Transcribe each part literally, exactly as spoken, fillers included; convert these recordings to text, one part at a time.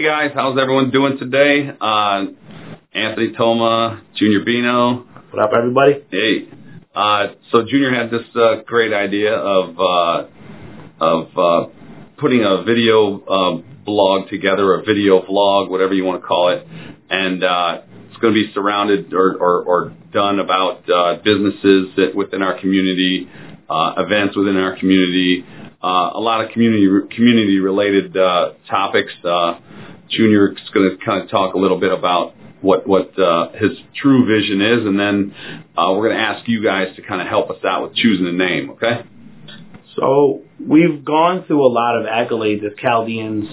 Hey guys, how's everyone doing today? Uh, Anthony Toma, Junior Bino. What up, everybody? Hey. Uh, so Junior had this uh, great idea of uh, of uh, putting a video uh, blog together, a video vlog, whatever you want to call it, and uh, it's going to be surrounded or, or, or done about uh, businesses that within our community, uh, events within our community, uh, a lot of community community related uh, topics. Uh, Junior is going to kind of talk a little bit about what what uh, his true vision is, and then uh, we're going to ask you guys to kind of help us out with choosing a name, okay? So we've gone through a lot of accolades as Chaldeans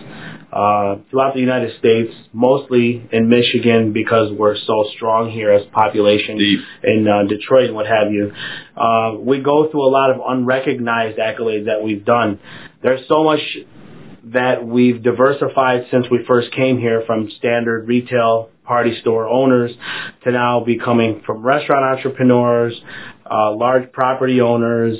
uh, throughout the United States, mostly in Michigan because we're so strong here as population, Deep. in uh, Detroit and what have you. Uh, we go through a lot of unrecognized accolades that we've done. There's so much that we've diversified since we first came here, from standard retail party store owners to now becoming from restaurant entrepreneurs, uh, large property owners,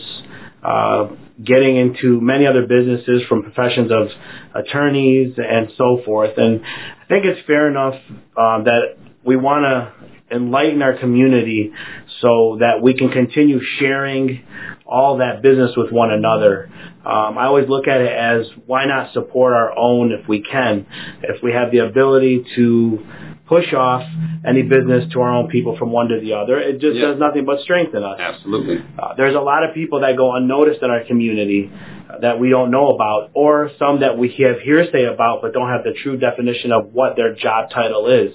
uh, getting into many other businesses from professions of attorneys and so forth. And I think it's fair enough uh, that we want to enlighten our community so that we can continue sharing all that business with one another. Um, I always look at it as, why not support our own if we can, if we have the ability to push off any business to our own people from one to the other. It just yeah. does nothing but strengthen us. Absolutely. Uh, there's a lot of people that go unnoticed in our community uh, that we don't know about, or some that we have hearsay about but don't have the true definition of what their job title is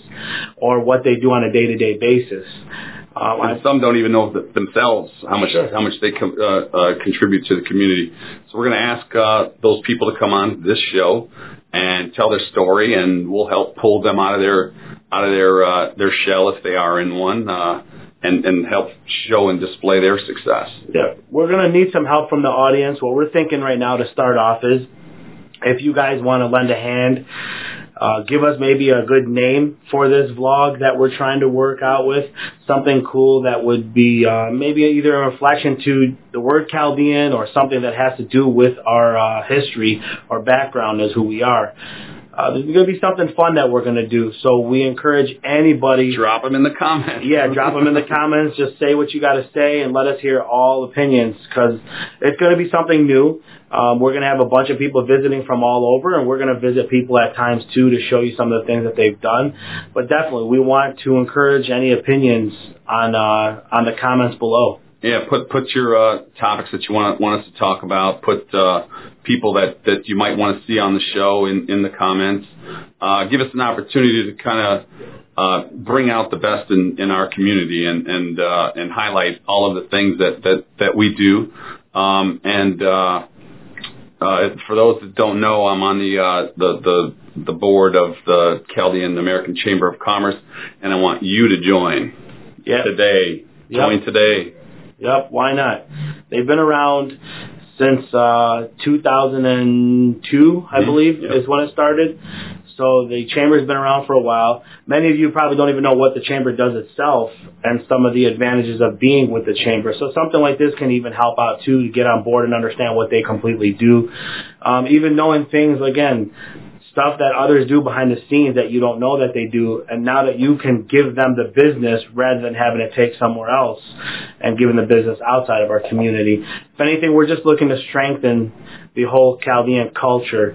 or what they do on a day-to-day basis. Um, and some don't even know themselves how much sure. how much they com- uh, uh, contribute to the community. So we're going to ask uh, those people to come on this show and tell their story, and we'll help pull them out of their out of their uh, their shell if they are in one, uh, and and help show and display their success. Yeah, we're going to need some help from the audience. What we're thinking right now to start off is, if you guys want to lend a hand, Uh, give us maybe a good name for this vlog that we're trying to work out with, something cool that would be uh, maybe either a reflection to the word Chaldean or something that has to do with our uh, history or background as who we are. Uh, there's going to be something fun that we're going to do, so we encourage anybody. Drop them in the comments. Yeah, drop them in the comments. Just say what you got to say and let us hear all opinions, because it's going to be something new. Um, we're going to have a bunch of people visiting from all over, and we're going to visit people at times, too, to show you some of the things that they've done. But definitely, we want to encourage any opinions on uh, on the comments below. Yeah, put put your uh, topics that you want want us to talk about. Put uh, people that, that you might want to see on the show in, in the comments. Uh, give us an opportunity to kind of uh, bring out the best in, in our community and and uh, and highlight all of the things that that, that we do. Um, and uh, uh, for those that don't know, I'm on the uh, the the the board of the Chaldean American Chamber of Commerce, and I want you to join yep. today. Join yep. today. Yep, why not? They've been around since uh, two thousand two, I believe, yep. is when it started. So the Chamber's been around for a while. Many of you probably don't even know what the Chamber does itself and some of the advantages of being with the Chamber. So something like this can even help out, too, to get on board and understand what they completely do. Um, even knowing things, again, stuff that others do behind the scenes that you don't know that they do, and now that you can give them the business rather than having it take somewhere else and giving the business outside of our community. If anything, we're just looking to strengthen the whole Chaldean culture.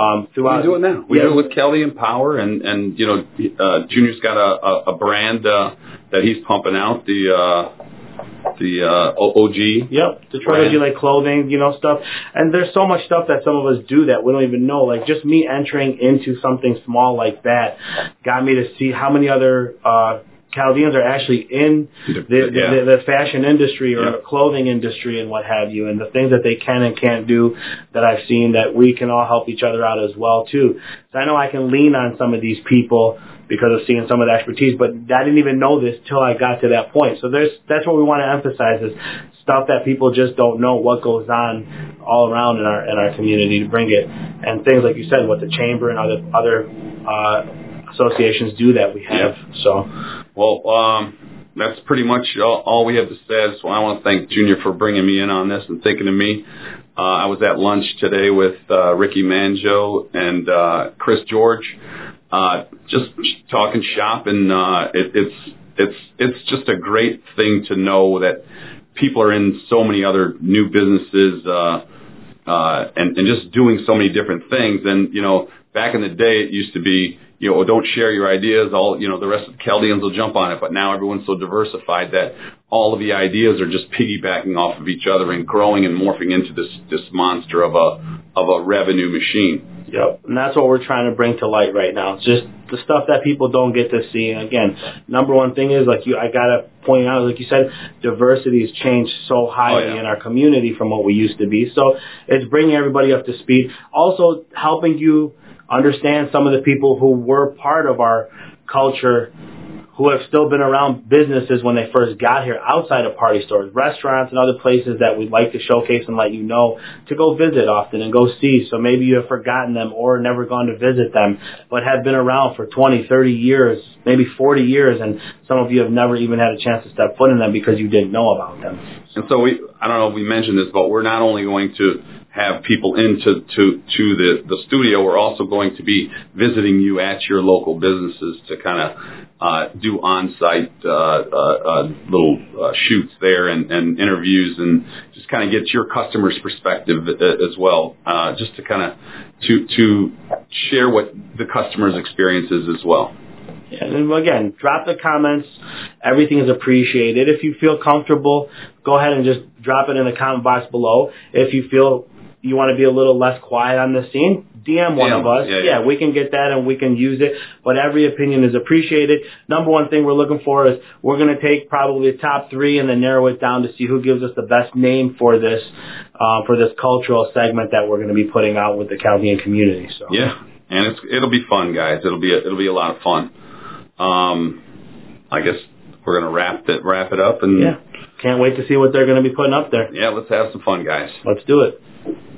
Um, throughout. We do it now. We yeah. do it with Chaldean Power, and, and you know, uh, Junior's got a, a, a brand uh, that he's pumping out, the uh, the uh, O G Yep, Detroit O G, like clothing, you know, stuff. And there's so much stuff that some of us do that we don't even know. Like, just me entering into something small like that got me to see how many other uh, Chaldeans are actually in the, the, yeah. the, the fashion industry or yeah. the clothing industry and what have you, and the things that they can and can't do that I've seen, that we can all help each other out as well, too. So I know I can lean on some of these people because of seeing some of the expertise, but I didn't even know this till I got to that point. So there's that's what we want to emphasize, is stuff that people just don't know what goes on all around in our in our community to bring it, and things like you said, what the Chamber and other other uh, associations do that we have. Yep. So, well, um, that's pretty much all, all we have to say. So I want to thank Junior for bringing me in on this and thinking of me. Uh, I was at lunch today with uh, Ricky Manjo and uh, Chris George, uh, just talking shop, and uh, it, it's it's it's just a great thing to know that people are in so many other new businesses uh, uh, and, and just doing so many different things. And you know, back in the day, it used to be, you know, don't share your ideas. All, you know, the rest of the Chaldeans will jump on it. But now everyone's so diversified that all of the ideas are just piggybacking off of each other and growing and morphing into this this monster of a of a revenue machine. Yep, and that's what we're trying to bring to light right now. It's just the stuff that people don't get to see. And again, number one thing is, like you, I gotta point out, like you said, diversity has changed so highly oh, yeah. in our community from what we used to be. So it's bringing everybody up to speed. Also helping you understand some of the people who were part of our culture, who have still been around businesses when they first got here, outside of party stores, restaurants, and other places that we'd like to showcase and let you know to go visit often and go see. So maybe you have forgotten them or never gone to visit them, but have been around for twenty, thirty years, maybe forty years, and some of you have never even had a chance to step foot in them because you didn't know about them. And so we, I don't know if we mentioned this, but we're not only going to have people into to, to the, the studio, we're also going to be visiting you at your local businesses to kind of uh, do on-site uh, uh, uh, little uh, shoots there and, and interviews, and just kind of get your customer's perspective as well, uh, just to kind of to, to share what the customer's experience is as well. And again, drop the comments. Everything is appreciated. If you feel comfortable, go ahead and just drop it in the comment box below. If you feel you want to be a little less quiet on the scene, D M one of us. Yeah, yeah. yeah, we can get that and we can use it. But every opinion is appreciated. Number one thing we're looking for is we're going to take probably the top three and then narrow it down to see who gives us the best name for this, uh, for this cultural segment that we're going to be putting out with the Chaldean community. So yeah, and it's it'll be fun, guys. It'll be a, it'll be a lot of fun. Um, I guess we're gonna wrap it wrap it up, and yeah, can't wait to see what they're gonna be putting up there. Yeah, let's have some fun, guys. Let's do it.